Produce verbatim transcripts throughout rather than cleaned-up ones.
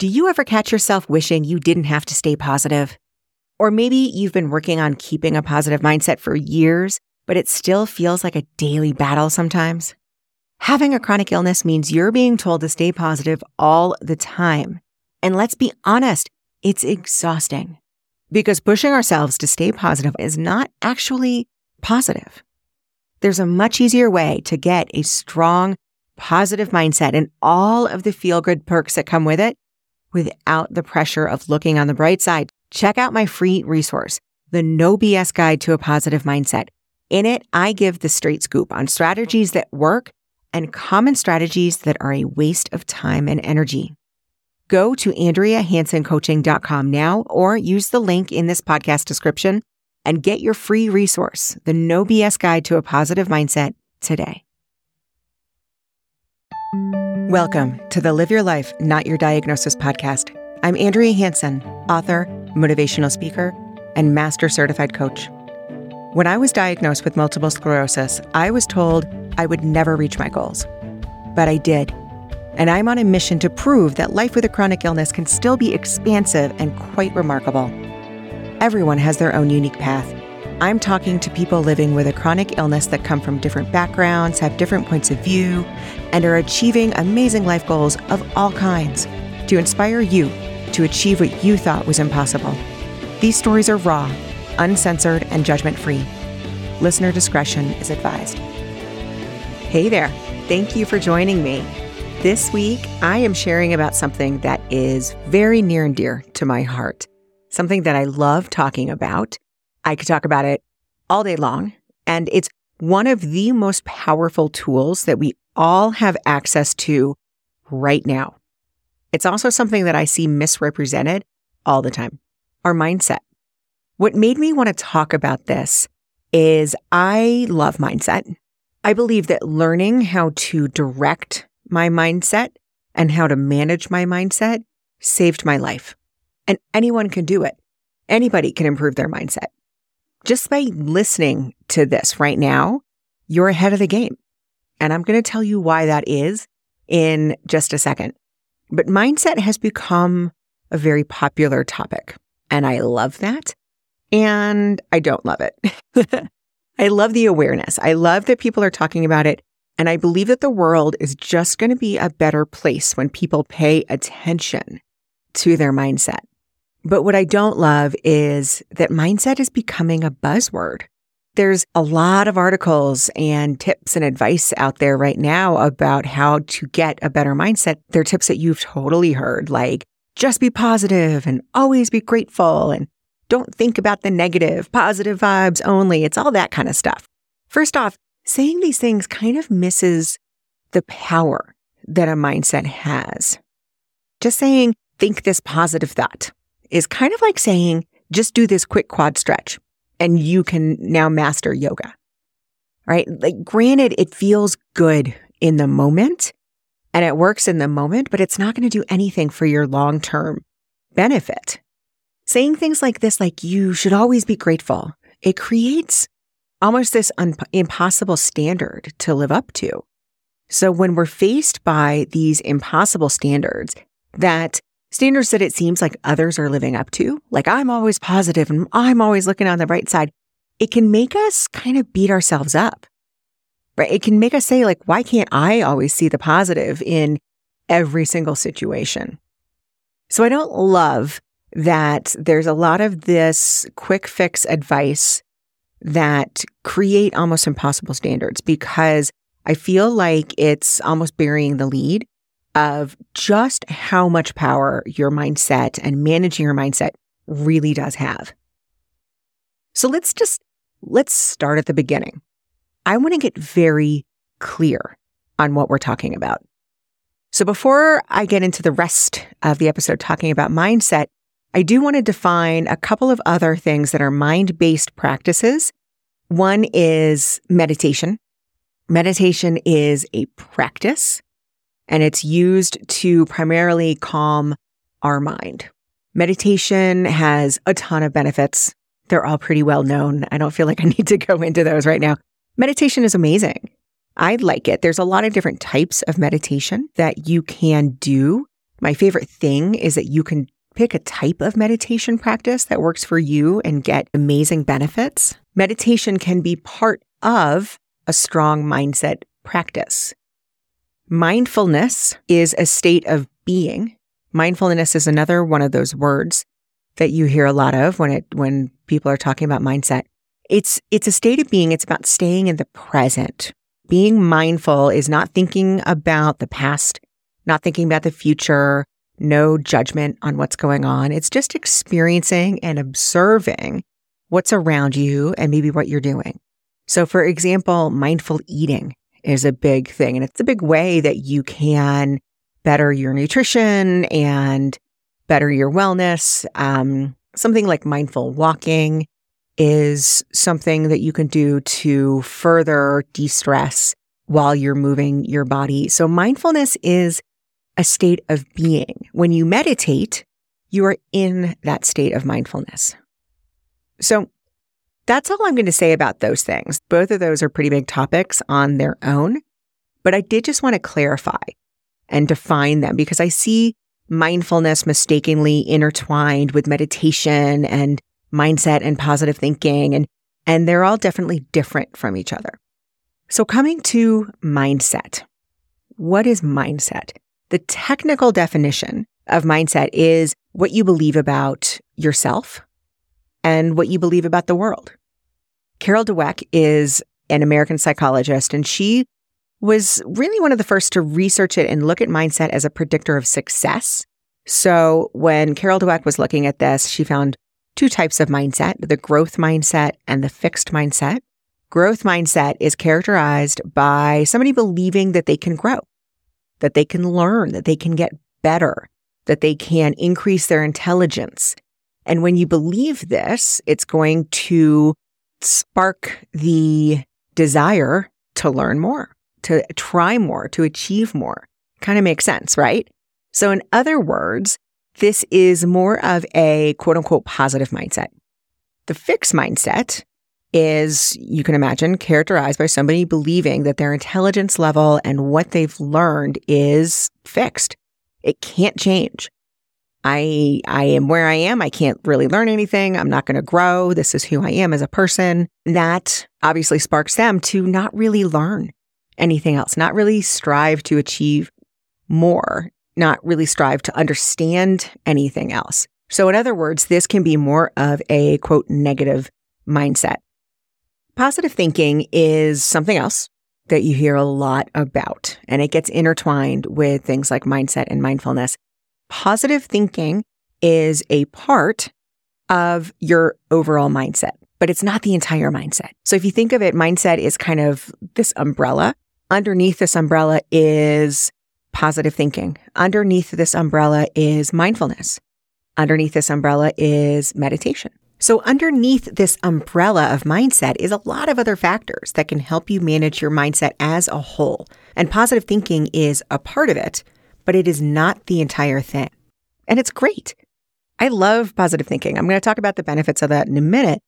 Do you ever catch yourself wishing you didn't have to stay positive? Or maybe you've been working on keeping a positive mindset for years, but it still feels like a daily battle sometimes. Having a chronic illness means you're being told to stay positive all the time. And let's be honest, it's exhausting. Because pushing ourselves to stay positive is not actually positive. There's a much easier way to get a strong, positive mindset and all of the feel-good perks that come with it without the pressure of looking on the bright side. Check out my free resource, The No B S Guide to a Positive Mindset. In it, I give the straight scoop on strategies that work and common strategies that are a waste of time and energy. Go to andrea hanson coaching dot com now or use the link in this podcast description and get your free resource, The No B S Guide to a Positive Mindset, today. Welcome to the Live Your Life, Not Your Diagnosis podcast. I'm Andrea Hanson, author, motivational speaker, and master certified coach. When I was diagnosed with multiple sclerosis, I was told I would never reach my goals. But I did. And I'm on a mission to prove that life with a chronic illness can still be expansive and quite remarkable. Everyone has their own unique path. I'm talking to people living with a chronic illness that come from different backgrounds, have different points of view, and are achieving amazing life goals of all kinds to inspire you to achieve what you thought was impossible. These stories are raw, uncensored, and judgment-free. Listener discretion is advised. Hey there, thank you for joining me. This week, I am sharing about something that is very near and dear to my heart, something that I love talking about. I could talk about it all day long, and it's one of the most powerful tools that we all have access to right now. It's also something that I see misrepresented all the time, our mindset. What made me want to talk about this is I love mindset. I believe that learning how to direct my mindset and how to manage my mindset saved my life. And anyone can do it. Anybody can improve their mindset. Just by listening to this right now, you're ahead of the game. And I'm going to tell you why that is in just a second. But mindset has become a very popular topic. And I love that. And I don't love it. I love the awareness. I love that people are talking about it. And I believe that the world is just going to be a better place when people pay attention to their mindset. But what I don't love is that mindset is becoming a buzzword. There's a lot of articles and tips and advice out there right now about how to get a better mindset. They're tips that you've totally heard, like just be positive and always be grateful and don't think about the negative, positive vibes only. It's all that kind of stuff. First off, saying these things kind of misses the power that a mindset has. Just saying, think this positive thought is kind of like saying, just do this quick quad stretch and you can now master yoga, right? Like, granted, it feels good in the moment and it works in the moment, but it's not going to do anything for your long-term benefit. Saying things like this, like you should always be grateful, it creates almost this un- impossible standard to live up to. So when we're faced by these impossible standards, that standards that it seems like others are living up to, like I'm always positive and I'm always looking on the bright side, it can make us kind of beat ourselves up, right? It can make us say, like, why can't I always see the positive in every single situation? So I don't love that there's a lot of this quick fix advice that create almost impossible standards, because I feel like it's almost burying the lead of just how much power your mindset and managing your mindset really does have. So let's just, let's start at the beginning. I want to get very clear on what we're talking about. So before I get into the rest of the episode talking about mindset, I do want to define a couple of other things that are mind-based practices. One is meditation. Meditation is a practice, and it's used to primarily calm our mind. Meditation has a ton of benefits. They're all pretty well known. I don't feel like I need to go into those right now. Meditation is amazing. I like it. There's a lot of different types of meditation that you can do My favorite thing is that you can pick a type of meditation practice that works for you and get amazing benefits. Meditation can be part of a strong mindset practice. Mindfulness is a state of being. Mindfulness is another one of those words that you hear a lot of when it when people are talking about mindset. It's it's a state of being. It's about staying in the present. Being mindful is not thinking about the past, not thinking about the future, no judgment on what's going on. It's just experiencing and observing what's around you and maybe what you're doing. So for example, mindful eating is a big thing, and it's a big way that you can better your nutrition and better your wellness. Um, something like mindful walking is something that you can do to further de-stress while you're moving your body. So mindfulness is a state of being. When you meditate, you are in that state of mindfulness. So that's all I'm going to say about those things. Both of those are pretty big topics on their own, but I did just want to clarify and define them, because I see mindfulness mistakenly intertwined with meditation and mindset and positive thinking, and, and they're all definitely different from each other. So coming to mindset, what is mindset? The technical definition of mindset is what you believe about yourself and what you believe about the world. Carol Dweck is an American psychologist, and she was really one of the first to research it and look at mindset as a predictor of success. So when Carol Dweck was looking at this, she found two types of mindset, the growth mindset and the fixed mindset. Growth mindset is characterized by somebody believing that they can grow, that they can learn, that they can get better, that they can increase their intelligence. And when you believe this, it's going to spark the desire to learn more, to try more, to achieve more. Kind of makes sense, right? So in other words, this is more of a quote unquote positive mindset. The fixed mindset is, you can imagine, characterized by somebody believing that their intelligence level and what they've learned is fixed. It can't change. I I am where I am. I can't really learn anything. I'm not going to grow. This is who I am as a person. That obviously sparks them to not really learn anything else, not really strive to achieve more, not really strive to understand anything else. So in other words, this can be more of a quote negative mindset. Positive thinking is something else that you hear a lot about, and it gets intertwined with things like mindset and mindfulness. Positive thinking is a part of your overall mindset, but it's not the entire mindset. So if you think of it, mindset is kind of this umbrella. Underneath this umbrella is positive thinking. Underneath this umbrella is mindfulness. Underneath this umbrella is meditation. So underneath this umbrella of mindset is a lot of other factors that can help you manage your mindset as a whole. And positive thinking is a part of it, but it is not the entire thing. And it's great. I love positive thinking. I'm going to talk about the benefits of that in a minute,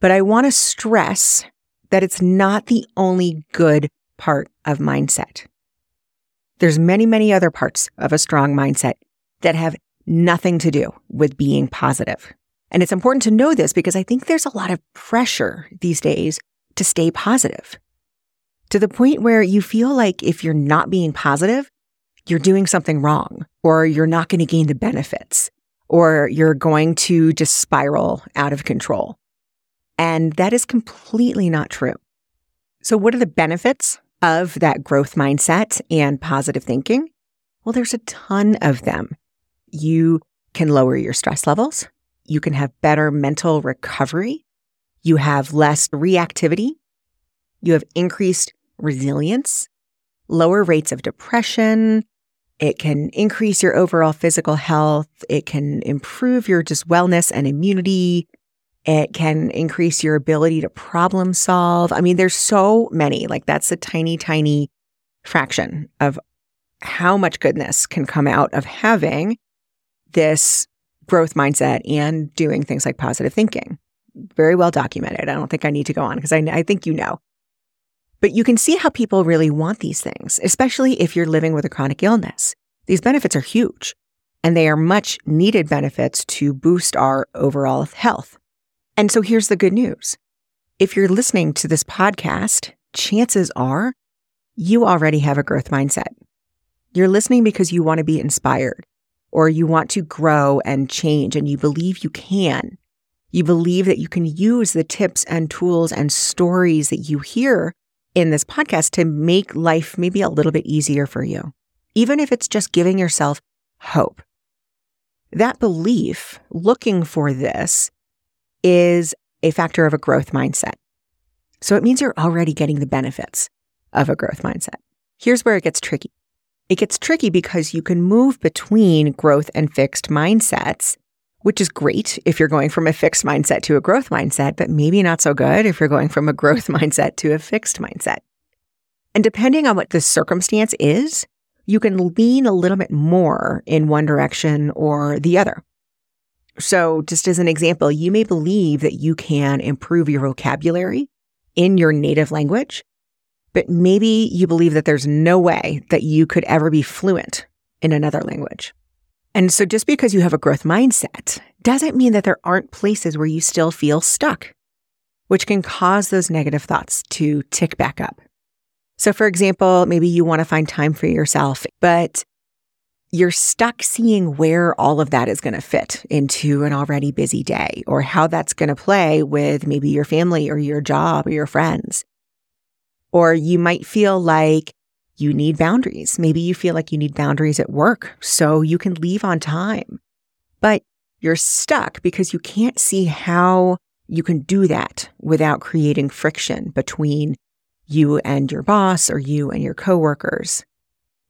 but I want to stress that it's not the only good part of mindset. There's many, many other parts of a strong mindset that have nothing to do with being positive. And it's important to know this, because I think there's a lot of pressure these days to stay positive, to the point where you feel like if you're not being positive, you're doing something wrong, or you're not going to gain the benefits, or you're going to just spiral out of control. And that is completely not true. So what are the benefits of that growth mindset and positive thinking? Well, there's a ton of them. You can lower your stress levels. You can have better mental recovery. You have less reactivity. You have increased resilience, lower rates of depression. It can increase your overall physical health. It can improve your just wellness and immunity. It can increase your ability to problem solve. I mean, there's so many. Like, that's a tiny, tiny fraction of how much goodness can come out of having this growth mindset and doing things like positive thinking. Very well documented. I don't think I need to go on, because I, I think you know. But you can see how people really want these things, especially if you're living with a chronic illness. These benefits are huge. and they are much needed benefits to boost our overall health. And so here's the good news. If you're listening to this podcast, chances are you already have a growth mindset. You're listening because you want to be inspired, or you want to grow and change, and you believe you can. You believe that you can use the tips and tools and stories that you hear in this podcast to make life maybe a little bit easier for you, even if it's just giving yourself hope. That belief, looking for this, is a factor of a growth mindset. So it means you're already getting the benefits of a growth mindset. Here's where it gets tricky. It gets tricky because you can move between growth and fixed mindsets, which is great if you're going from a fixed mindset to a growth mindset, but maybe not so good if you're going from a growth mindset to a fixed mindset. And depending on what the circumstance is, you can lean a little bit more in one direction or the other. So just as an example, you may believe that you can improve your vocabulary in your native language, but maybe you believe that there's no way that you could ever be fluent in another language. And so just because you have a growth mindset doesn't mean that there aren't places where you still feel stuck, which can cause those negative thoughts to tick back up. So for example, maybe you want to find time for yourself, but you're stuck seeing where all of that is going to fit into an already busy day, or how that's going to play with maybe your family or your job or your friends. Or you might feel like you need boundaries. Maybe you feel like you need boundaries at work so you can leave on time, but you're stuck because you can't see how you can do that without creating friction between you and your boss or you and your coworkers.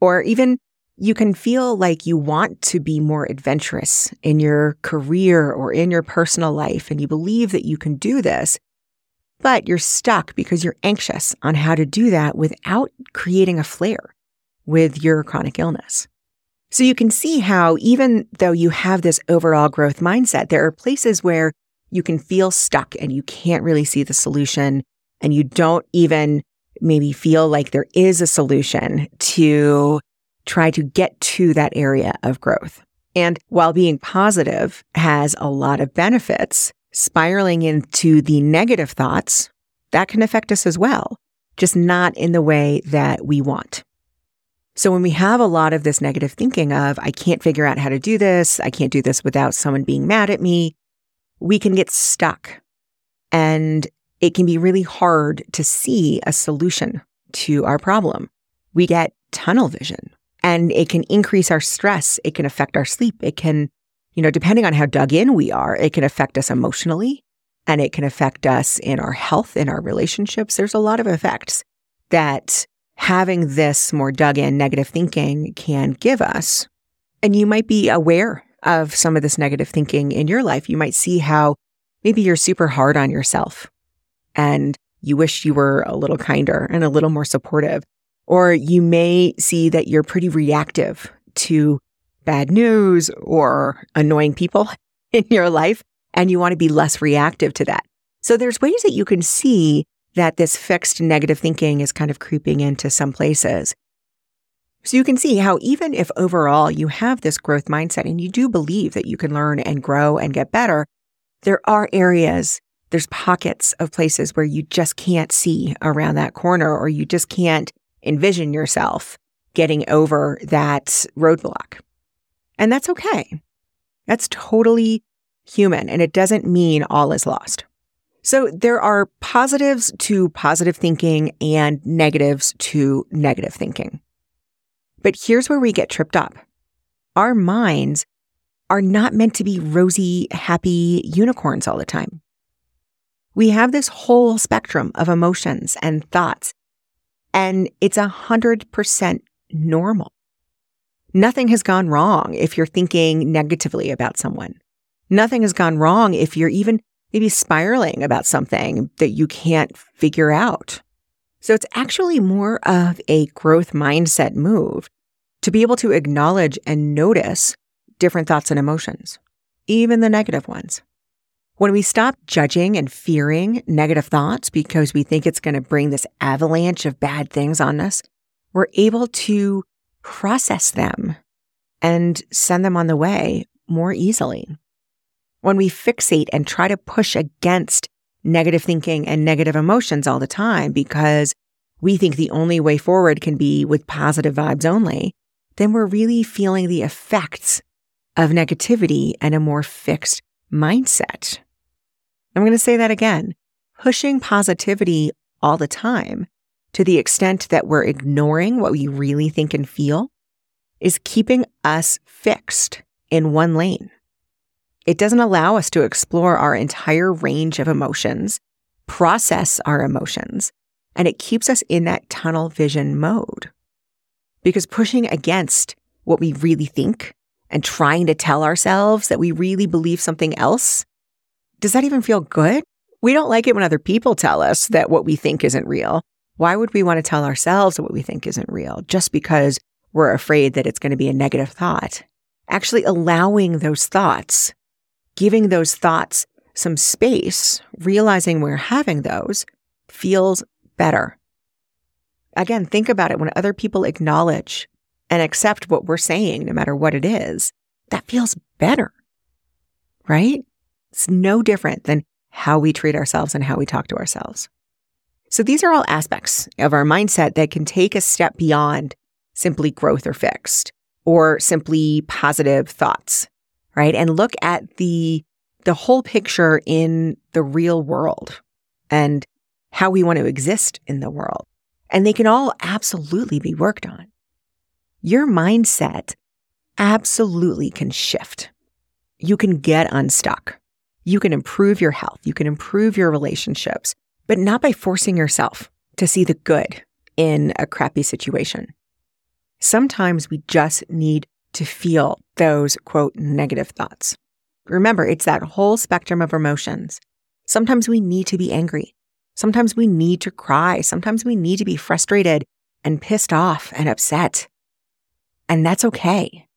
Or even you can feel like you want to be more adventurous in your career or in your personal life, and you believe that you can do this, but you're stuck because you're anxious on how to do that without creating a flare with your chronic illness. So you can see how even though you have this overall growth mindset, there are places where you can feel stuck and you can't really see the solution, and you don't even maybe feel like there is a solution to try to get to that area of growth. And while being positive has a lot of benefits, spiraling into the negative thoughts, that can affect us as well, just not in the way that we want. So when we have a lot of this negative thinking of, I can't figure out how to do this, I can't do this without someone being mad at me, we can get stuck. And it can be really hard to see a solution to our problem. We get tunnel vision, and it can increase our stress. It can affect our sleep. It can You know, depending on how dug in we are, it can affect us emotionally, and it can affect us in our health, in our relationships. There's a lot of effects that having this more dug in negative thinking can give us. And you might be aware of some of this negative thinking in your life. You might see how maybe you're super hard on yourself and you wish you were a little kinder and a little more supportive. Or you may see that you're pretty reactive to bad news or annoying people in your life, and you want to be less reactive to that. So there's ways that you can see that this fixed negative thinking is kind of creeping into some places. So you can see how even if overall you have this growth mindset and you do believe that you can learn and grow and get better, there are areas, there's pockets of places where you just can't see around that corner, or you just can't envision yourself getting over that roadblock. And that's okay. That's totally human, and it doesn't mean all is lost. So there are positives to positive thinking and negatives to negative thinking. But here's where we get tripped up. Our minds are not meant to be rosy, happy unicorns all the time. We have this whole spectrum of emotions and thoughts, and it's one hundred percent normal. Nothing has gone wrong if you're thinking negatively about someone. Nothing has gone wrong if you're even maybe spiraling about something that you can't figure out. So it's actually more of a growth mindset move to be able to acknowledge and notice different thoughts and emotions, even the negative ones. When we stop judging and fearing negative thoughts because we think it's going to bring this avalanche of bad things on us, we're able to process them and send them on the way more easily. When we fixate and try to push against negative thinking and negative emotions all the time because we think the only way forward can be with positive vibes only, then we're really feeling the effects of negativity and a more fixed mindset. I'm going to say that again. Pushing positivity all the time to the extent that we're ignoring what we really think and feel is keeping us fixed in one lane. It doesn't allow us to explore our entire range of emotions, process our emotions, and it keeps us in that tunnel vision mode. Because pushing against what we really think and trying to tell ourselves that we really believe something else, does that even feel good? We don't like it when other people tell us that what we think isn't real. Why would we want to tell ourselves what we think isn't real just because we're afraid that it's going to be a negative thought? Actually allowing those thoughts, giving those thoughts some space, realizing we're having those, feels better. Again, think about it. When other people acknowledge and accept what we're saying, no matter what it is, that feels better, right? It's no different than how we treat ourselves and how we talk to ourselves. So these are all aspects of our mindset that can take a step beyond simply growth or fixed or simply positive thoughts, right? And look at the, the whole picture in the real world and how we want to exist in the world. And they can all absolutely be worked on. Your mindset absolutely can shift. You can get unstuck. You can improve your health. You can improve your relationships, but not by forcing yourself to see the good in a crappy situation. Sometimes we just need to feel those, quote, negative thoughts. Remember, it's that whole spectrum of emotions. Sometimes we need to be angry. Sometimes we need to cry. Sometimes we need to be frustrated and pissed off and upset. And that's okay.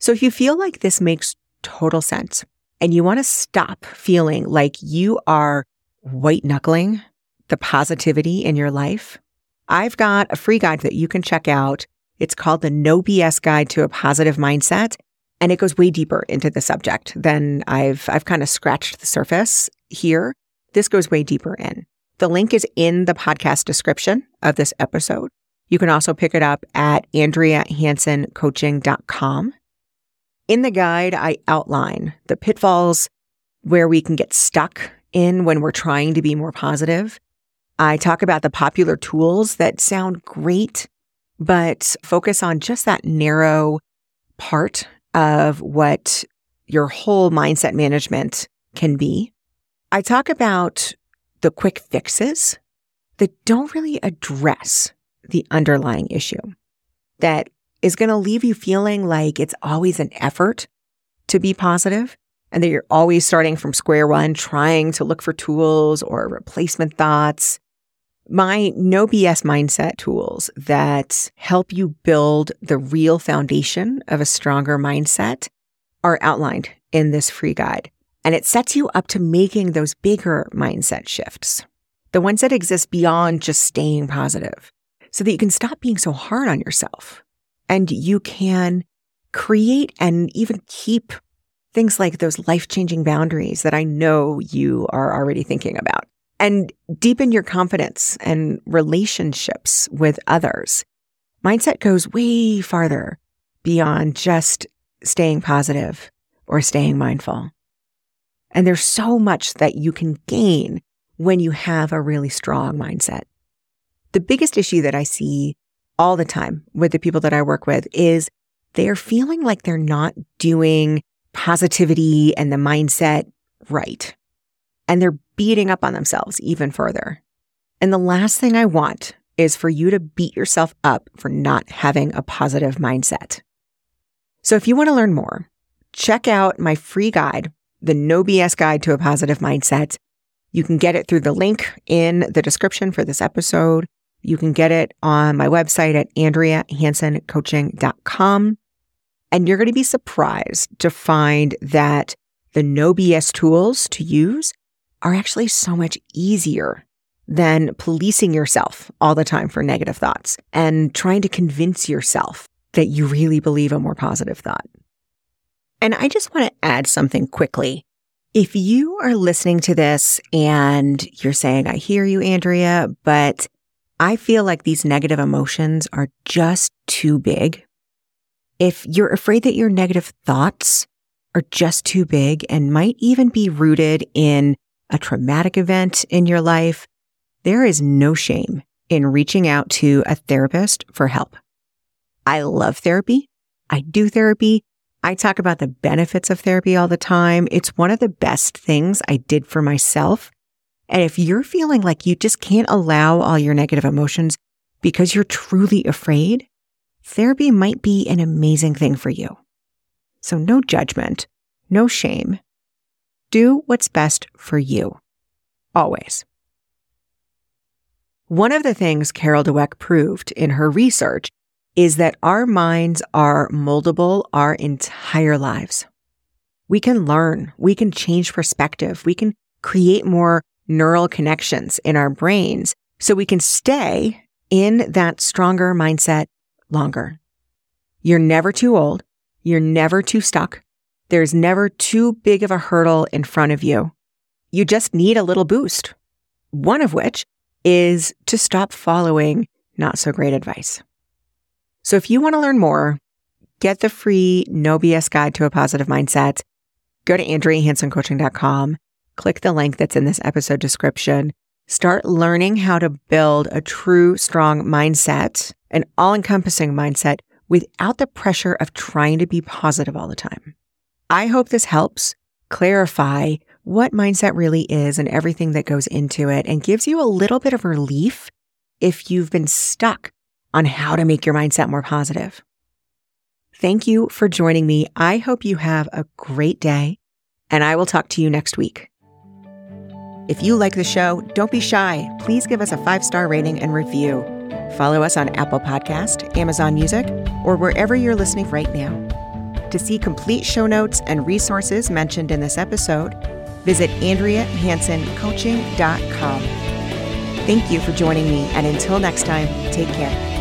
So if you feel like this makes total sense and you want to stop feeling like you are white knuckling the positivity in your life, I've got a free guide that you can check out. It's called The No B S Guide to a Positive Mindset. And it goes way deeper into the subject than I've, I've kind of scratched the surface here. This goes way deeper in. The link is in the podcast description of this episode. You can also pick it up at andrea hanson coaching dot com. In the guide, I outline the pitfalls where we can get stuck in when we're trying to be more positive. I talk about the popular tools that sound great, but focus on just that narrow part of what your whole mindset management can be. I talk about the quick fixes that don't really address the underlying issue that is going to leave you feeling like it's always an effort to be positive and that you're always starting from square one, trying to look for tools or replacement thoughts. My No B S mindset tools that help you build the real foundation of a stronger mindset are outlined in this free guide. And it sets you up to making those bigger mindset shifts, the ones that exist beyond just staying positive, so that you can stop being so hard on yourself and you can create and even keep things like those life-changing boundaries that I know you are already thinking about, and deepen your confidence and relationships with others. Mindset goes way farther beyond just staying positive or staying mindful. And there's so much that you can gain when you have a really strong mindset. The biggest issue that I see all the time with the people that I work with is they're feeling like they're not doing positivity and the mindset right. And they're beating up on themselves even further. And the last thing I want is for you to beat yourself up for not having a positive mindset. So if you want to learn more, check out my free guide, The No B S Guide to a Positive Mindset. You can get it through the link in the description for this episode. You can get it on my website at andrea hanson coaching dot com. And you're going to be surprised to find that the No B S tools to use are actually so much easier than policing yourself all the time for negative thoughts and trying to convince yourself that you really believe a more positive thought. And I just want to add something quickly. If you are listening to this and you're saying, I hear you, Andrea, but I feel like these negative emotions are just too big. If you're afraid that your negative thoughts are just too big and might even be rooted in a traumatic event in your life, there is no shame in reaching out to a therapist for help. I love therapy. I do therapy. I talk about the benefits of therapy all the time. It's one of the best things I did for myself. And if you're feeling like you just can't allow all your negative emotions because you're truly afraid, therapy might be an amazing thing for you. So no judgment, no shame. Do what's best for you, always. One of the things Carol Dweck proved in her research is that our minds are moldable our entire lives. We can learn, we can change perspective, we can create more neural connections in our brains so we can stay in that stronger mindset longer. You're never too old, you're never too stuck, there's never too big of a hurdle in front of you. You just need a little boost, one of which is to stop following not so great advice. So if you want to learn more, get the free No B S Guide to a Positive Mindset. Go to andrea hanson coaching dot com, click the link that's in this episode description, start learning how to build a true strong mindset, an all-encompassing mindset without the pressure of trying to be positive all the time. I hope this helps clarify what mindset really is and everything that goes into it and gives you a little bit of relief if you've been stuck on how to make your mindset more positive. Thank you for joining me. I hope you have a great day, and I will talk to you next week. If you like the show, don't be shy. Please give us a five-star rating and review. Follow us on Apple Podcast, Amazon Music, or wherever you're listening right now. To see complete show notes and resources mentioned in this episode, visit andrea hanson coaching dot com. Thank you for joining me, and until next time, take care.